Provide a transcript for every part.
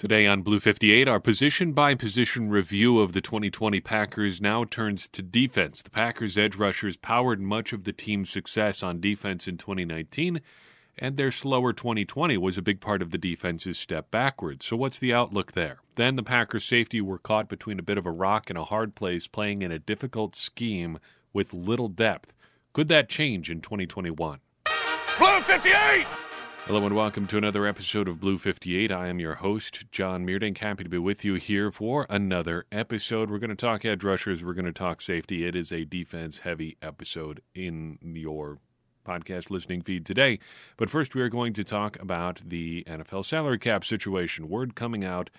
Today on Blue 58, our position-by-position review of the 2020 Packers now turns to defense. The Packers' edge rushers powered much of the team's success on defense in 2019, and their slower 2020 was a big part of the defense's step backwards. So what's the outlook there? Then the Packers' safety were caught between a bit of a rock and a hard place, playing in a difficult scheme with little depth. Could that change in 2021? Blue 58! Hello and welcome to another episode of Blue 58. I am your host, John Meerdink. Happy to be with you here for another episode. We're going to talk edge rushers. We're going to talk safety. It is a defense-heavy episode in your podcast listening feed today. But first, we are going to talk about the NFL salary cap situation. Word coming out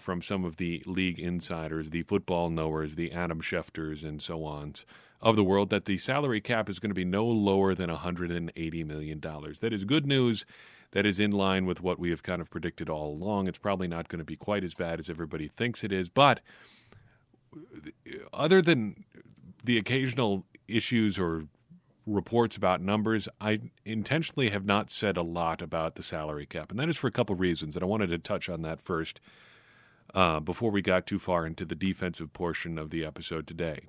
from some of the league insiders, the football knowers, the Adam Schefters, and so on, of the world, that the salary cap is going to be no lower than $180 million. That is good news. That is in line with what we have kind of predicted all along. It's probably not going to be quite as bad as everybody thinks it is. But other than the occasional issues or reports about numbers, I intentionally have not said a lot about the salary cap. And that is for a couple reasons. And I wanted to touch on that first before we got too far into the defensive portion of the episode today.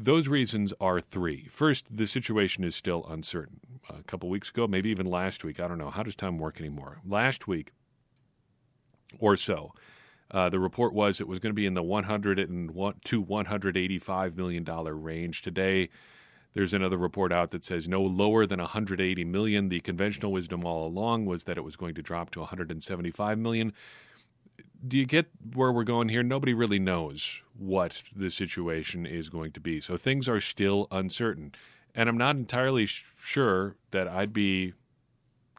Those reasons are three. First, the situation is still uncertain. A couple weeks ago, maybe even last week, I don't know, how does time work anymore? Last week or so, the report was it was going to be in the $100 to $185 million range. Today, there's another report out that says no lower than $180 million. The conventional wisdom all along was that it was going to drop to $175 million. Do you get where we're going here? Nobody really knows what the situation is going to be. So things are still uncertain. And I'm not entirely sure that I'd be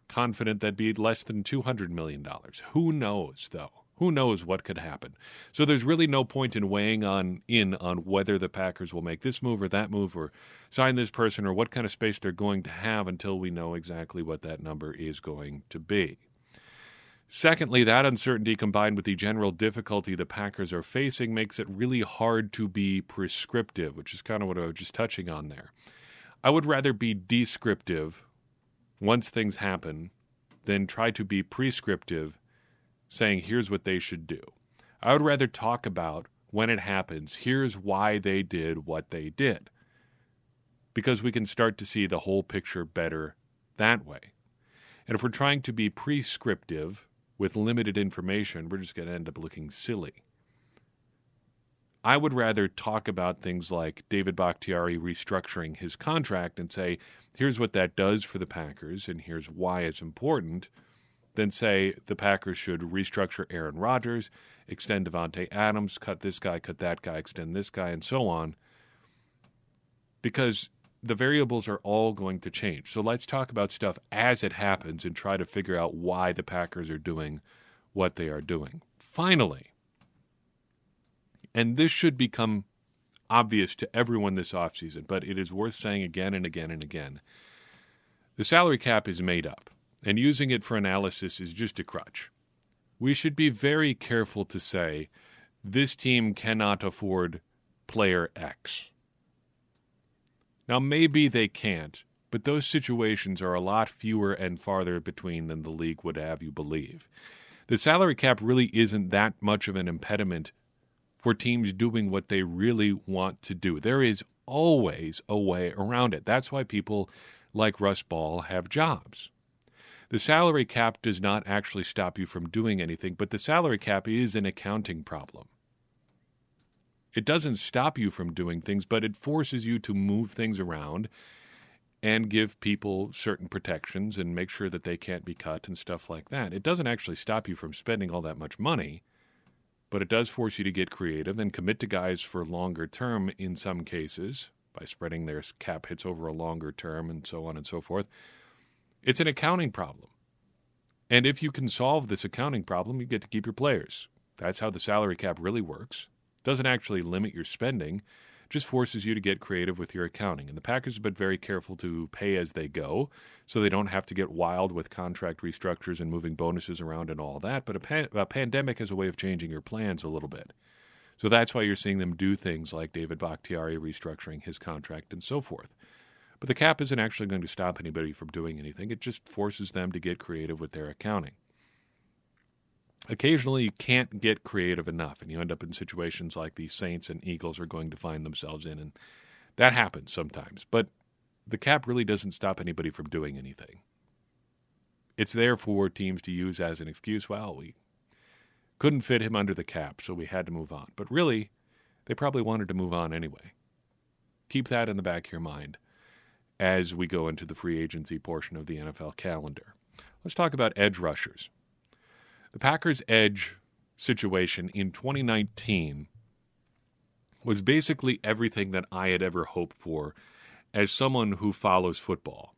confident that'd be less than $200 million. Who knows, though? Who knows what could happen? So there's really no point in weighing in on whether the Packers will make this move or that move or sign this person or what kind of space they're going to have until we know exactly what that number is going to be. Secondly, that uncertainty combined with the general difficulty the Packers are facing makes it really hard to be prescriptive, which is kind of what I was just touching on there. I would rather be descriptive once things happen than try to be prescriptive, saying here's what they should do. I would rather talk about when it happens, here's why they did what they did, because we can start to see the whole picture better that way. And if we're trying to be prescriptive with limited information, we're just going to end up looking silly. I would rather talk about things like David Bakhtiari restructuring his contract and say, here's what that does for the Packers and here's why it's important, than say the Packers should restructure Aaron Rodgers, extend Devontae Adams, cut this guy, cut that guy, extend this guy, and so on. Because the variables are all going to change. So let's talk about stuff as it happens and try to figure out why the Packers are doing what they are doing. Finally, and this should become obvious to everyone this offseason, but it is worth saying again and again and again, the salary cap is made up, and using it for analysis is just a crutch. We should be very careful to say, this team cannot afford player X. Now, maybe they can't, but those situations are a lot fewer and farther between than the league would have you believe. The salary cap really isn't that much of an impediment for teams doing what they really want to do. There is always a way around it. That's why people like Russ Ball have jobs. The salary cap does not actually stop you from doing anything, but the salary cap is an accounting problem. It doesn't stop you from doing things, but it forces you to move things around and give people certain protections and make sure that they can't be cut and stuff like that. It doesn't actually stop you from spending all that much money, but it does force you to get creative and commit to guys for longer term in some cases by spreading their cap hits over a longer term and so on and so forth. It's an accounting problem. And if you can solve this accounting problem, you get to keep your players. That's how the salary cap really works. Doesn't actually limit your spending, just forces you to get creative with your accounting. And the Packers have been very careful to pay as they go, so they don't have to get wild with contract restructures and moving bonuses around and all that. But a pandemic is a way of changing your plans a little bit. So that's why you're seeing them do things like David Bakhtiari restructuring his contract and so forth. But the cap isn't actually going to stop anybody from doing anything. It just forces them to get creative with their accounting. occasionally you can't get creative enough, and you end up in situations like the Saints and Eagles are going to find themselves in, and that happens sometimes. But the cap really doesn't stop anybody from doing anything. It's there for teams to use as an excuse. Well, we couldn't fit him under the cap, so we had to move on. But really, they probably wanted to move on anyway. Keep that in the back of your mind as we go into the free agency portion of the NFL calendar. Let's talk about edge rushers. The Packers' edge situation in 2019 was basically everything that I had ever hoped for as someone who follows football.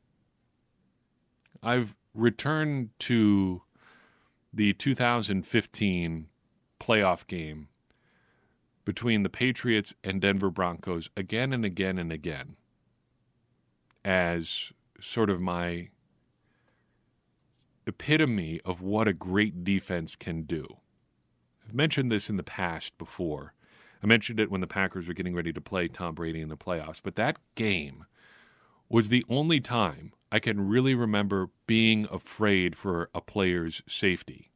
I've returned to the 2015 playoff game between the Patriots and Denver Broncos again and again and again as sort of my epitome of what a great defense can do. I've mentioned this in the past before. I mentioned it when the Packers were getting ready to play Tom Brady in the playoffs, but that game was the only time I can really remember being afraid for a player's safety.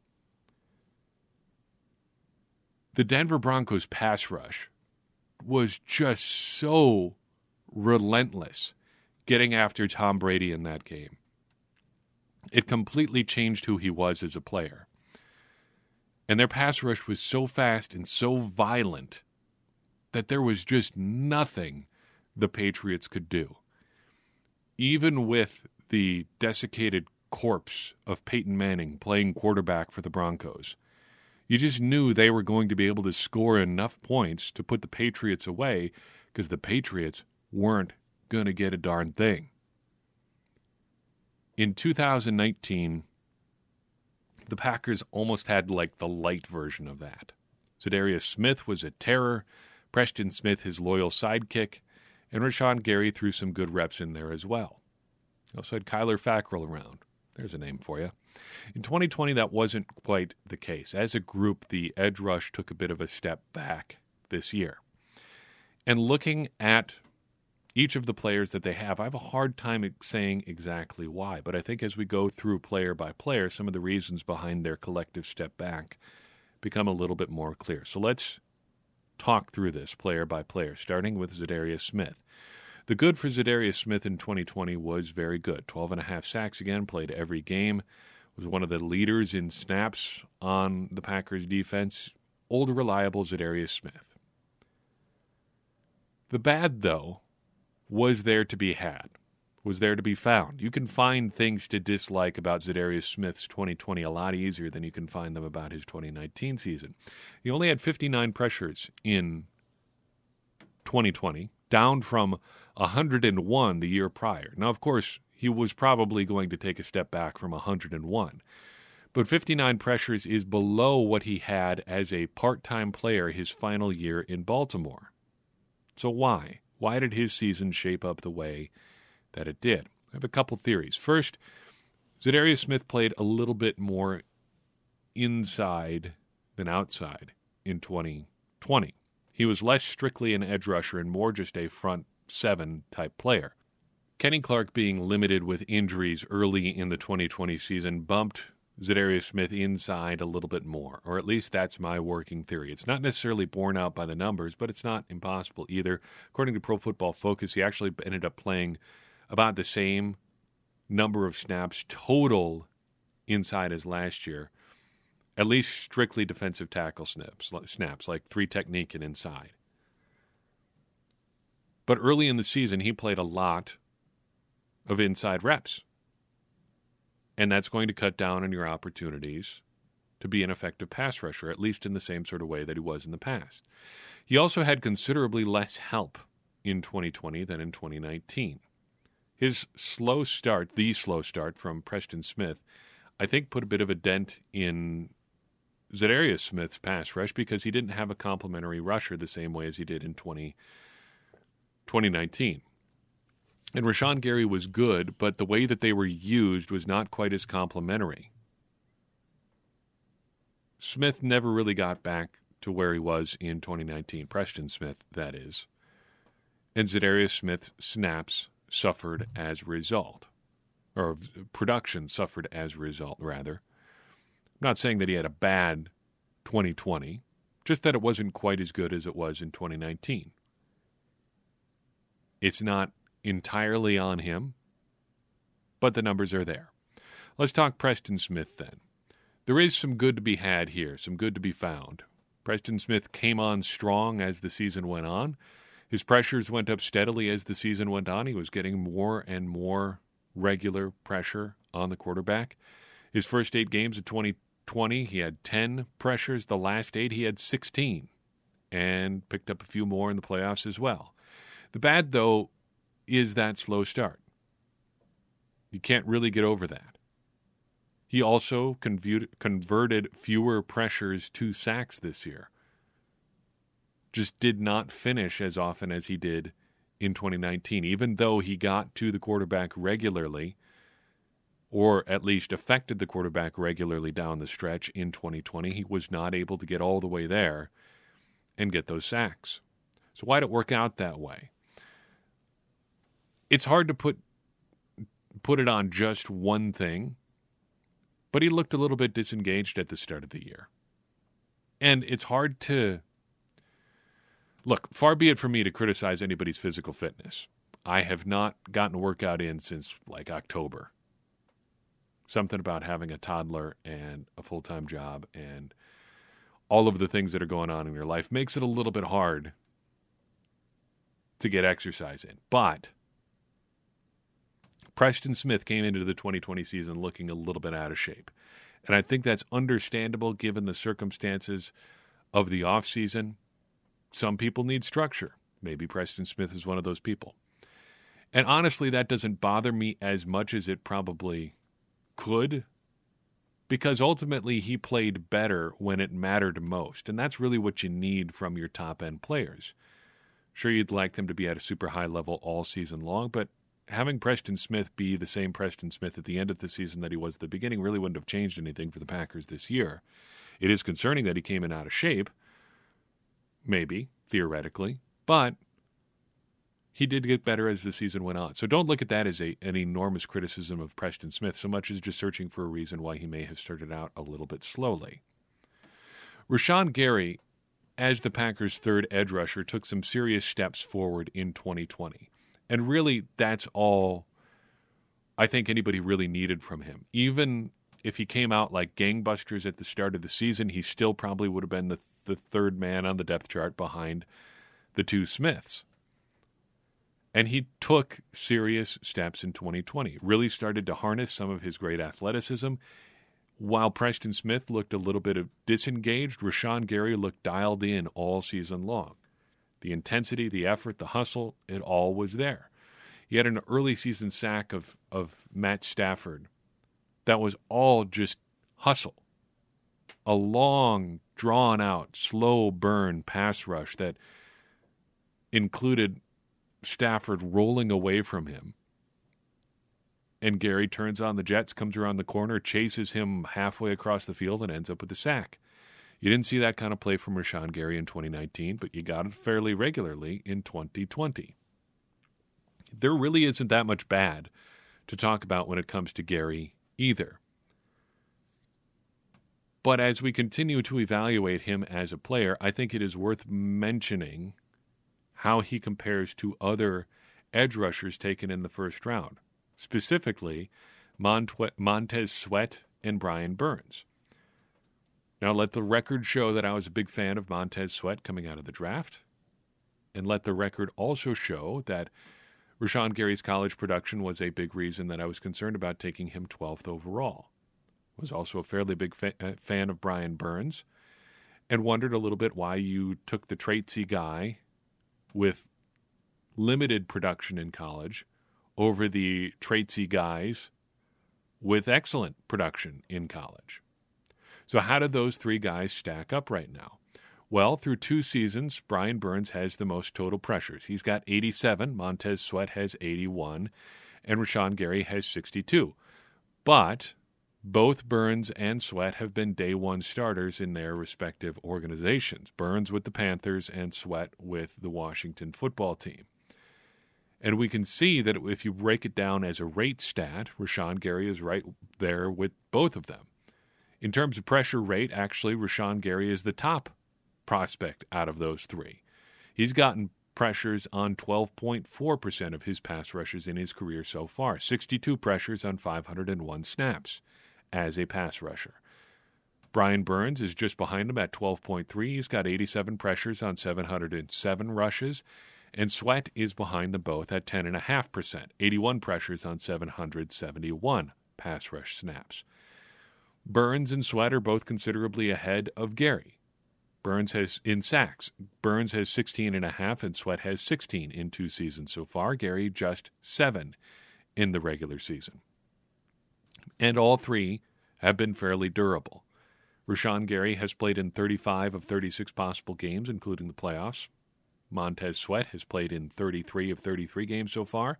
The Denver Broncos pass rush was just so relentless getting after Tom Brady in that game. It completely changed who he was as a player. And their pass rush was so fast and so violent that there was just nothing the Patriots could do. Even with the desiccated corpse of Peyton Manning playing quarterback for the Broncos, you just knew they were going to be able to score enough points to put the Patriots away because the Patriots weren't going to get a darn thing. In 2019, the Packers almost had like the light version of that. Za'Darius Smith was a terror, Preston Smith his loyal sidekick, and Rashan Gary threw some good reps in there as well. Also had Kyler Fackrell around. There's a name for you. In 2020, that wasn't quite the case. As a group, the edge rush took a bit of a step back this year. And looking at each of the players that they have, I have a hard time saying exactly why. But I think as we go through player by player, some of the reasons behind their collective step back become a little bit more clear. So let's talk through this player by player, starting with Za'Darius Smith. The good for Za'Darius Smith in 2020 was very good. 12.5 sacks again, played every game, was one of the leaders in snaps on the Packers defense. Old, reliable Za'Darius Smith. The bad, though, was there to be had, was there to be found. You can find things to dislike about Za'Darius Smith's 2020 a lot easier than you can find them about his 2019 season. He only had 59 pressures in 2020, down from 101 the year prior. Now, of course, he was probably going to take a step back from 101, but 59 pressures is below what he had as a part-time player his final year in Baltimore. So why? Why did his season shape up the way that it did? I have a couple theories. First, Za'Darius Smith played a little bit more inside than outside in 2020. He was less strictly an edge rusher and more just a front seven type player. Kenny Clark being limited with injuries early in the 2020 season bumped Za'Darius Smith inside a little bit more, or at least that's my working theory. It's not necessarily borne out by the numbers, but it's not impossible either. According to Pro Football Focus, he actually ended up playing about the same number of snaps total inside as last year, at least strictly defensive tackle snaps, like three technique and inside. But early in the season, he played a lot of inside reps. And that's going to cut down on your opportunities to be an effective pass rusher, at least in the same sort of way that he was in the past. He also had considerably less help in 2020 than in 2019. His slow start, from Preston Smith, I think put a bit of a dent in Za'Darius Smith's pass rush because he didn't have a complementary rusher the same way as he did in 2019. And Rashan Gary was good, but the way that they were used was not quite as complimentary. Smith never really got back to where he was in 2019. Preston Smith, that is. And Za'Darius Smith's snaps suffered as a result. Or production suffered as a result, rather. I'm not saying that he had a bad 2020, just that it wasn't quite as good as it was in 2019. It's not entirely on him, but the numbers are there. Let's talk Preston Smith then. There is some good to be had here, some good to be found. Preston Smith came on strong as the season went on. His pressures went up steadily as the season went on. He was getting more and more regular pressure on the quarterback. His first 8 games of 2020, he had 10 pressures. The last 8, he had 16 and picked up a few more in the playoffs as well. The bad, though, is that slow start. You can't really get over that. He also converted fewer pressures to sacks this year. Just did not finish as often as he did in 2019, even though he got to the quarterback regularly, or at least affected the quarterback regularly down the stretch in 2020. He was not able to get all the way there and get those sacks. So why'd it work out that way? It's hard to put it on just one thing, but he looked a little bit disengaged at the start of the year. And it's hard to... Look, far be it for me to criticize anybody's physical fitness. I have not gotten a workout in since, like, October. Something about having a toddler and a full-time job and all of the things that are going on in your life makes it a little bit hard to get exercise in. But Preston Smith came into the 2020 season looking a little bit out of shape. And I think that's understandable given the circumstances of the offseason. Some people need structure. Maybe Preston Smith is one of those people. And honestly, that doesn't bother me as much as it probably could, because ultimately he played better when it mattered most. And that's really what you need from your top-end players. Sure, you'd like them to be at a super high level all season long, but having Preston Smith be the same Preston Smith at the end of the season that he was at the beginning really wouldn't have changed anything for the Packers this year. It is concerning that he came in out of shape, maybe, theoretically, but he did get better as the season went on. So don't look at that as an enormous criticism of Preston Smith so much as just searching for a reason why he may have started out a little bit slowly. Rashan Gary, as the Packers' third edge rusher, took some serious steps forward in 2020. And really, that's all I think anybody really needed from him. Even if he came out like gangbusters at the start of the season, he still probably would have been the third man on the depth chart behind the two Smiths. And he took serious steps in 2020, really started to harness some of his great athleticism. While Preston Smith looked a little bit disengaged, Rashan Gary looked dialed in all season long. The intensity, the effort, the hustle, it all was there. He had an early season sack of Matt Stafford that was all just hustle. A long, drawn-out, slow-burn pass rush that included Stafford rolling away from him. And Gary turns on the jets, comes around the corner, chases him halfway across the field, and ends up with a sack. You didn't see that kind of play from Rashan Gary in 2019, but you got it fairly regularly in 2020. There really isn't that much bad to talk about when it comes to Gary either. But as we continue to evaluate him as a player, I think it is worth mentioning how he compares to other edge rushers taken in the first round, specifically Montez Sweat and Brian Burns. Now, let the record show that I was a big fan of Montez Sweat coming out of the draft, and let the record also show that Rashan Gary's college production was a big reason that I was concerned about taking him 12th overall. Was also a fairly big fan of Brian Burns, and wondered a little bit why you took the traitsy guy with limited production in college over the traitsy guys with excellent production in college. So how do those three guys stack up right now? Well, through 2 seasons, Brian Burns has the most total pressures. He's got 87, Montez Sweat has 81, and Rashan Gary has 62. But both Burns and Sweat have been day one starters in their respective organizations. Burns with the Panthers and Sweat with the Washington football team. And we can see that if you break it down as a rate stat, Rashan Gary is right there with both of them. In terms of pressure rate, actually, Rashan Gary is the top prospect out of those three. He's gotten pressures on 12.4% of his pass rushes in his career so far, 62 pressures on 501 snaps as a pass rusher. Brian Burns is just behind him at 12.3. He's got 87 pressures on 707 rushes, and Sweat is behind them both at 10.5%, 81 pressures on 771 pass rush snaps. Burns and Sweat are both considerably ahead of Gary. Burns has, in sacks, Burns has 16.5 and Sweat has 16 in two seasons so far. Gary just 7 in the regular season. And all three have been fairly durable. Rashan Gary has played in 35 of 36 possible games, including the playoffs. Montez Sweat has played in 33 of 33 games so far,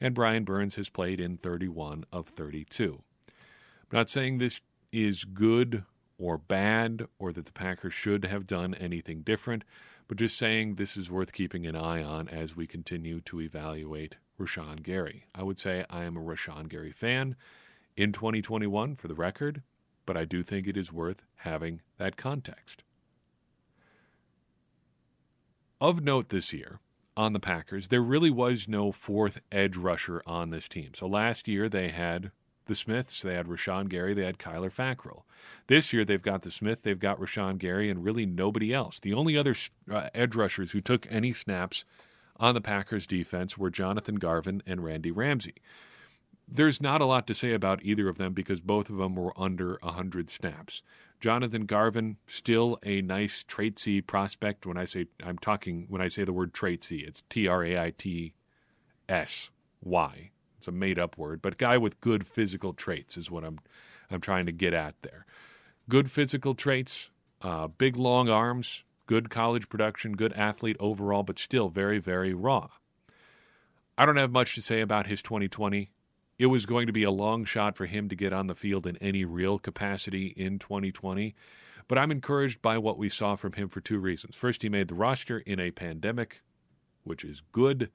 and Brian Burns has played in 31 of 32. I'm not saying this is good or bad, or that the Packers should have done anything different, but just saying this is worth keeping an eye on as we continue to evaluate Rashan Gary. I would say I am a Rashan Gary fan in 2021, for the record, but I do think it is worth having that context. Of note this year on the Packers, there really was no fourth edge rusher on this team. So last year they had the Smiths, they had Rashan Gary, they had Kyler Fackrell. This year they've got the Smith, they've got Rashan Gary, and really nobody else. The only other edge rushers who took any snaps on the Packers defense were Jonathan Garvin and Randy Ramsey. There's not a lot to say about either of them because both of them were under 100 snaps. Jonathan Garvin, still a nice traitsy prospect. When I say the word traitsy, it's Traitsy. It's a made-up word, but guy with good physical traits is what I'm trying to get at there. Good physical traits, big long arms, good college production, good athlete overall, but still very, very raw. I don't have much to say about his 2020. It was going to be a long shot for him to get on the field in any real capacity in 2020, but I'm encouraged by what we saw from him for two reasons. First, he made the roster in a pandemic, which is good,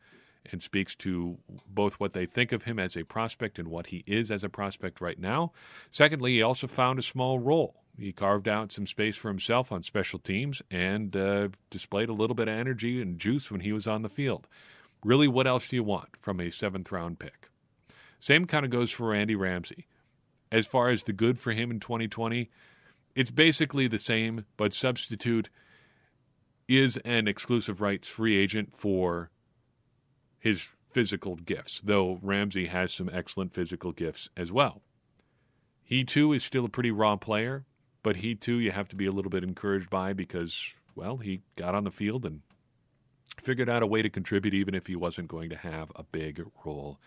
and speaks to both what they think of him as a prospect and what he is as a prospect right now. Secondly, he also found a small role. He carved out some space for himself on special teams and displayed a little bit of energy and juice when he was on the field. Really, what else do you want from a seventh-round pick? Same kind of goes for Randy Ramsey. As far as the good for him in 2020, it's basically the same, but substitute is an exclusive rights free agent for his physical gifts, though Ramsey has some excellent physical gifts as well. He, too, is still a pretty raw player, but he, too, you have to be a little bit encouraged by because, well, he got on the field and figured out a way to contribute even if he wasn't going to have a big role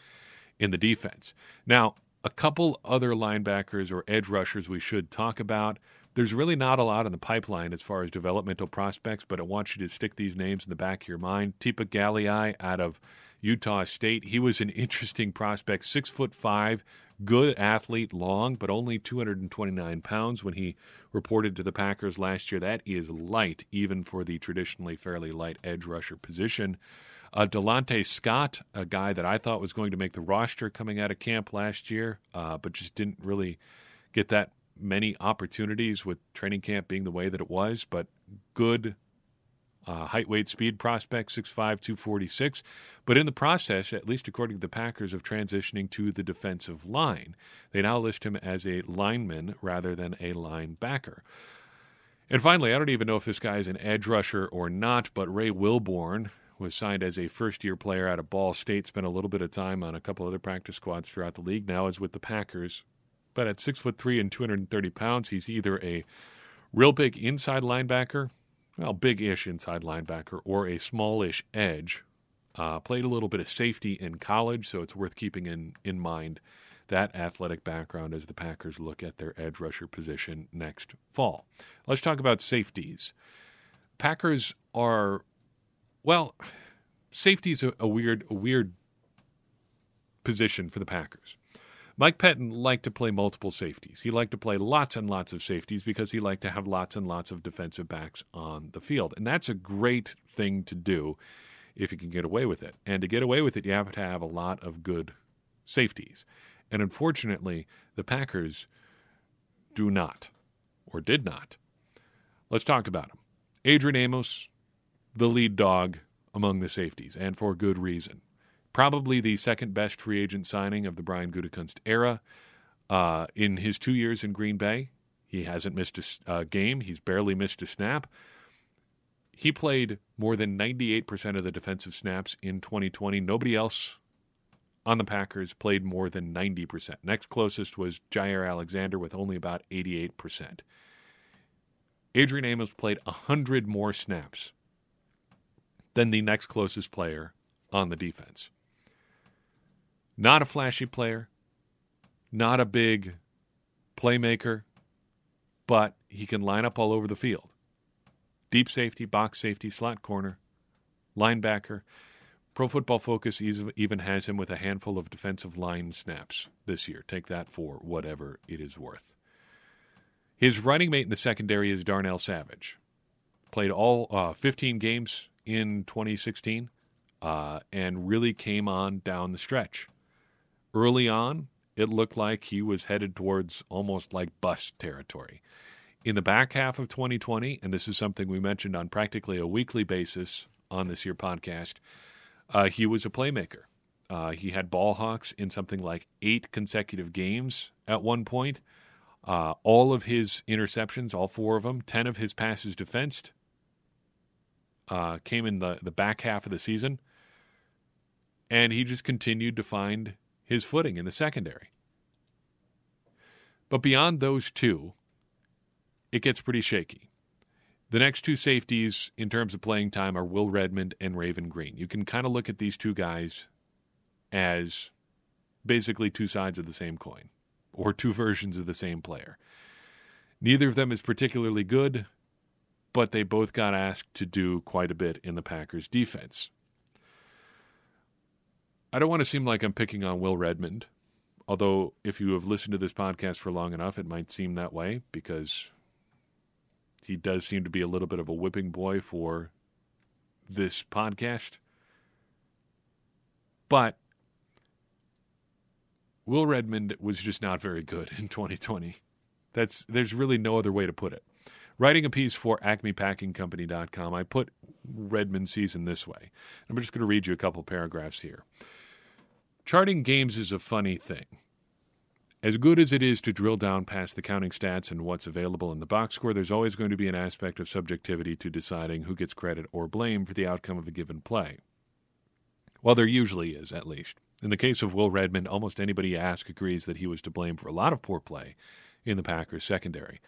in the defense. Now, a couple other linebackers or edge rushers we should talk about. There's really not a lot in the pipeline as far as developmental prospects, but I want you to stick these names in the back of your mind. Tipa Galliai out of Utah State. He was an interesting prospect, 6'5", good athlete, long, but only 229 pounds when he reported to the Packers last year. That is light, even for the traditionally fairly light edge rusher position. Delonte Scott, a guy that I thought was going to make the roster coming out of camp last year, but just didn't really get that many opportunities with training camp being the way that it was, but good height, weight, speed prospect, 6'5", 246. But in the process, at least according to the Packers, of transitioning to the defensive line, they now list him as a lineman rather than a linebacker. And finally, I don't even know if this guy is an edge rusher or not, but Ray Wilborn was signed as a first-year player out of Ball State, spent a little bit of time on a couple other practice squads throughout the league, now is with the Packers. But at 6'3" and 230 pounds, he's either a real big inside linebacker, well, big-ish inside linebacker, or a smallish edge. Played a little bit of safety in college, so it's worth keeping in mind that athletic background as the Packers look at their edge rusher position next fall. Let's talk about safeties. Packers are, well, safety's a weird position for the Packers. Mike Pettine liked to play multiple safeties. He liked to play lots and lots of safeties because he liked to have lots and lots of defensive backs on the field. And that's a great thing to do if you can get away with it. And to get away with it, you have to have a lot of good safeties. And unfortunately, the Packers do not. or did not. Let's talk about him. Adrian Amos, the lead dog among the safeties, and for good reason. Probably the second-best free agent signing of the Brian Gutekunst era. In his 2 years in Green Bay, he hasn't missed a game. He's barely missed a snap. He played more than 98% of the defensive snaps in 2020. Nobody else on the Packers played more than 90%. Next closest was Jaire Alexander with only about 88%. Adrian Amos played 100 more snaps than the next closest player on the defense. Not a flashy player, not a big playmaker, but he can line up all over the field. Deep safety, box safety, slot corner, linebacker. Pro Football Focus even has him with a handful of defensive line snaps this year. Take that for whatever it is worth. His running mate in the secondary is Darnell Savage. Played all 15 games in 2016 and really came on down the stretch. Early on, it looked like he was headed towards almost like bust territory. In the back half of 2020, and this is something we mentioned on practically a weekly basis on this year podcast, he was a playmaker. He had ball hawks in something like 8 consecutive games at one point. All of his interceptions, all 4 of them, 10 of his passes defensed, came in the back half of the season. And he just continued to find his footing in the secondary. But beyond those 2, it gets pretty shaky. The next 2 safeties in terms of playing time are Will Redmond and Raven Green. You can kind of look at these 2 guys as basically 2 sides of the same coin, or 2 versions of the same player. Neither of them is particularly good, but they both got asked to do quite a bit in the Packers' defense. I don't want to seem like I'm picking on Will Redmond, although if you have listened to this podcast for long enough, it might seem that way, because he does seem to be a little bit of a whipping boy for this podcast. But Will Redmond was just not very good in 2020. There's really no other way to put it. Writing a piece for AcmePackingCompany.com, I put Redmond's season this way. I'm just going to read you a couple paragraphs here. Charting games is a funny thing. As good as it is to drill down past the counting stats and what's available in the box score, there's always going to be an aspect of subjectivity to deciding who gets credit or blame for the outcome of a given play. Well, there usually is, at least. In the case of Will Redmond, almost anybody you ask agrees that he was to blame for a lot of poor play in the Packers' secondary.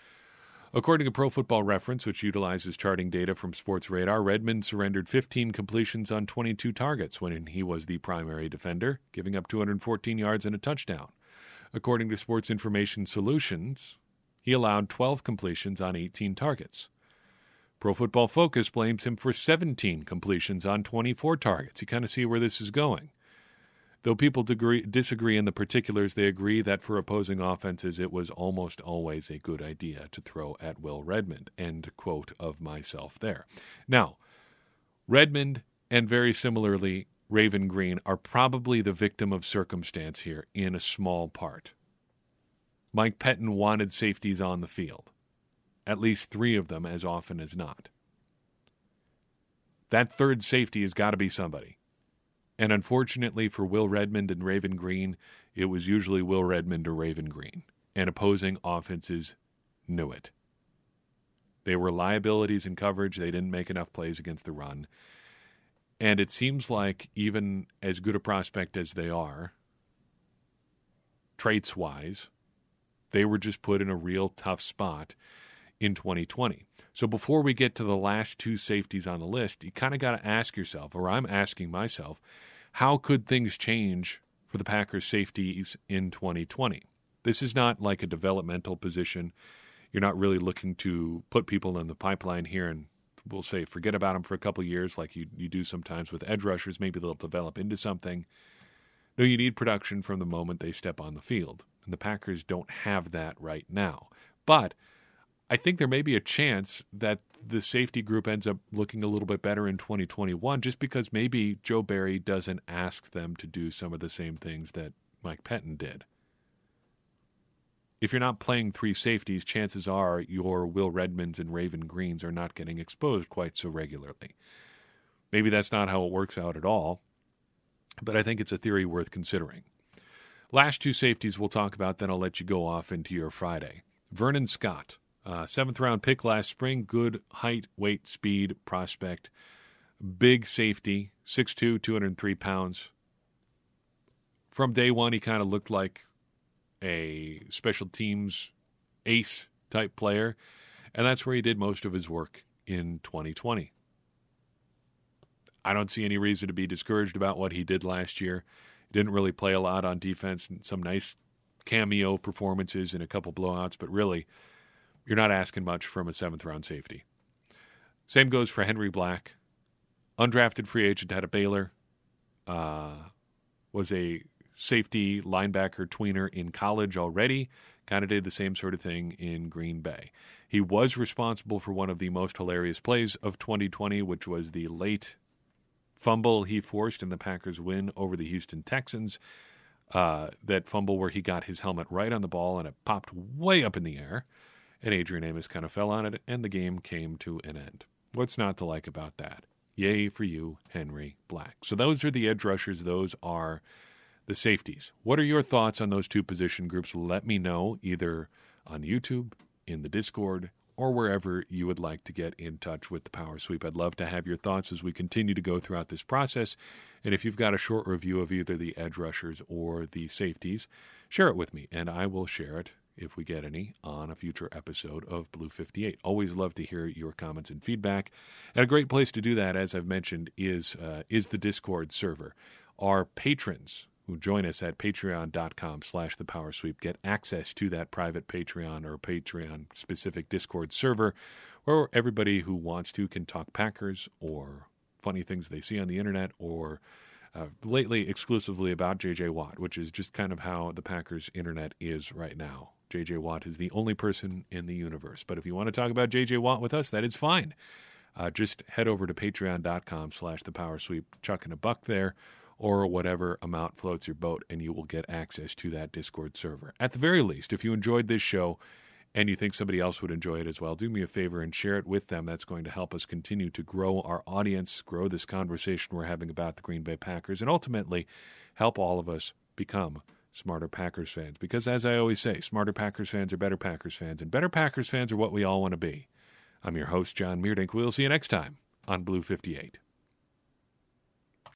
According to Pro Football Reference, which utilizes charting data from Sports Radar, Redmond surrendered 15 completions on 22 targets when he was the primary defender, giving up 214 yards and a touchdown. According to Sports Information Solutions, he allowed 12 completions on 18 targets. Pro Football Focus blames him for 17 completions on 24 targets. You kind of see where this is going. Though people disagree in the particulars, they agree that for opposing offenses, it was almost always a good idea to throw at Will Redmond. End quote of myself there. Now, Redmond and very similarly Raven Green are probably the victim of circumstance here in a small part. Mike Pettine wanted safeties on the field, at least 3 of them as often as not. That third safety has got to be somebody. And unfortunately for Will Redmond and Raven Green, it was usually Will Redmond or Raven Green, and opposing offenses knew it. They were liabilities in coverage. They didn't make enough plays against the run. And it seems like even as good a prospect as they are, traits-wise, they were just put in a real tough spot in 2020. So before we get to the last 2 safeties on the list, you kind of got to ask yourself, or I'm asking myself, how could things change for the Packers' safeties in 2020? This is not like a developmental position. You're not really looking to put people in the pipeline here and we'll say forget about them for a couple years like you do sometimes with edge rushers. Maybe they'll develop into something. No, you need production from the moment they step on the field. And the Packers don't have that right now. But I think there may be a chance that the safety group ends up looking a little bit better in 2021 just because maybe Joe Barry doesn't ask them to do some of the same things that Mike Pettine did. if you're not playing three safeties, chances are your Will Redmonds and Raven Greens are not getting exposed quite so regularly. Maybe that's not how it works out at all, but I think it's a theory worth considering. Last two safeties we'll talk about, then I'll let you go off into your Friday. Vernon Scott, 7th-round pick last spring, good height, weight, speed prospect, big safety, 6'2", 203 pounds. From day one, he kind of looked like a special teams ace-type player, and that's where he did most of his work in 2020. I don't see any reason to be discouraged about what he did last year. He didn't really play a lot on defense, and some nice cameo performances and a couple blowouts, but really, you're not asking much from a 7th-round safety. Same goes for Henry Black. Undrafted free agent out of Baylor. Was a safety linebacker tweener in college already. Kind of did the same sort of thing in Green Bay. He was responsible for one of the most hilarious plays of 2020, which was the late fumble he forced in the Packers' win over the Houston Texans. That fumble where he got his helmet right on the ball and it popped way up in the air. And Adrian Amos kind of fell on it, and the game came to an end. What's not to like about that? Yay for you, Henry Black. So those are the edge rushers. Those are the safeties. What are your thoughts on those two position groups? Let me know either on YouTube, in the Discord, or wherever you would like to get in touch with the Power Sweep. I'd love to have your thoughts as we continue to go throughout this process. And if you've got a short review of either the edge rushers or the safeties, share it with me, and I will share it, if we get any, on a future episode of Blue 58. Always love to hear your comments and feedback. And a great place to do that, as I've mentioned, is the Discord server. Our patrons who join us at patreon.com/thepowersweep get access to that private Patreon or Patreon-specific Discord server where everybody who wants to can talk Packers or funny things they see on the internet or lately exclusively about J.J. Watt, which is just kind of how the Packers internet is right now. J.J. Watt is the only person in the universe. But if you want to talk about J.J. Watt with us, that is fine. Just head over to patreon.com/thepowersweep, chuck in a buck there, or whatever amount floats your boat, and you will get access to that Discord server. At the very least, if you enjoyed this show and you think somebody else would enjoy it as well, do me a favor and share it with them. That's going to help us continue to grow our audience, grow this conversation we're having about the Green Bay Packers, and ultimately help all of us become smarter Packers fans. Because as I always say, smarter Packers fans are better Packers fans, and better Packers fans are what we all want to be. I'm your host, John Meerdink. We'll see you next time on Blue 58.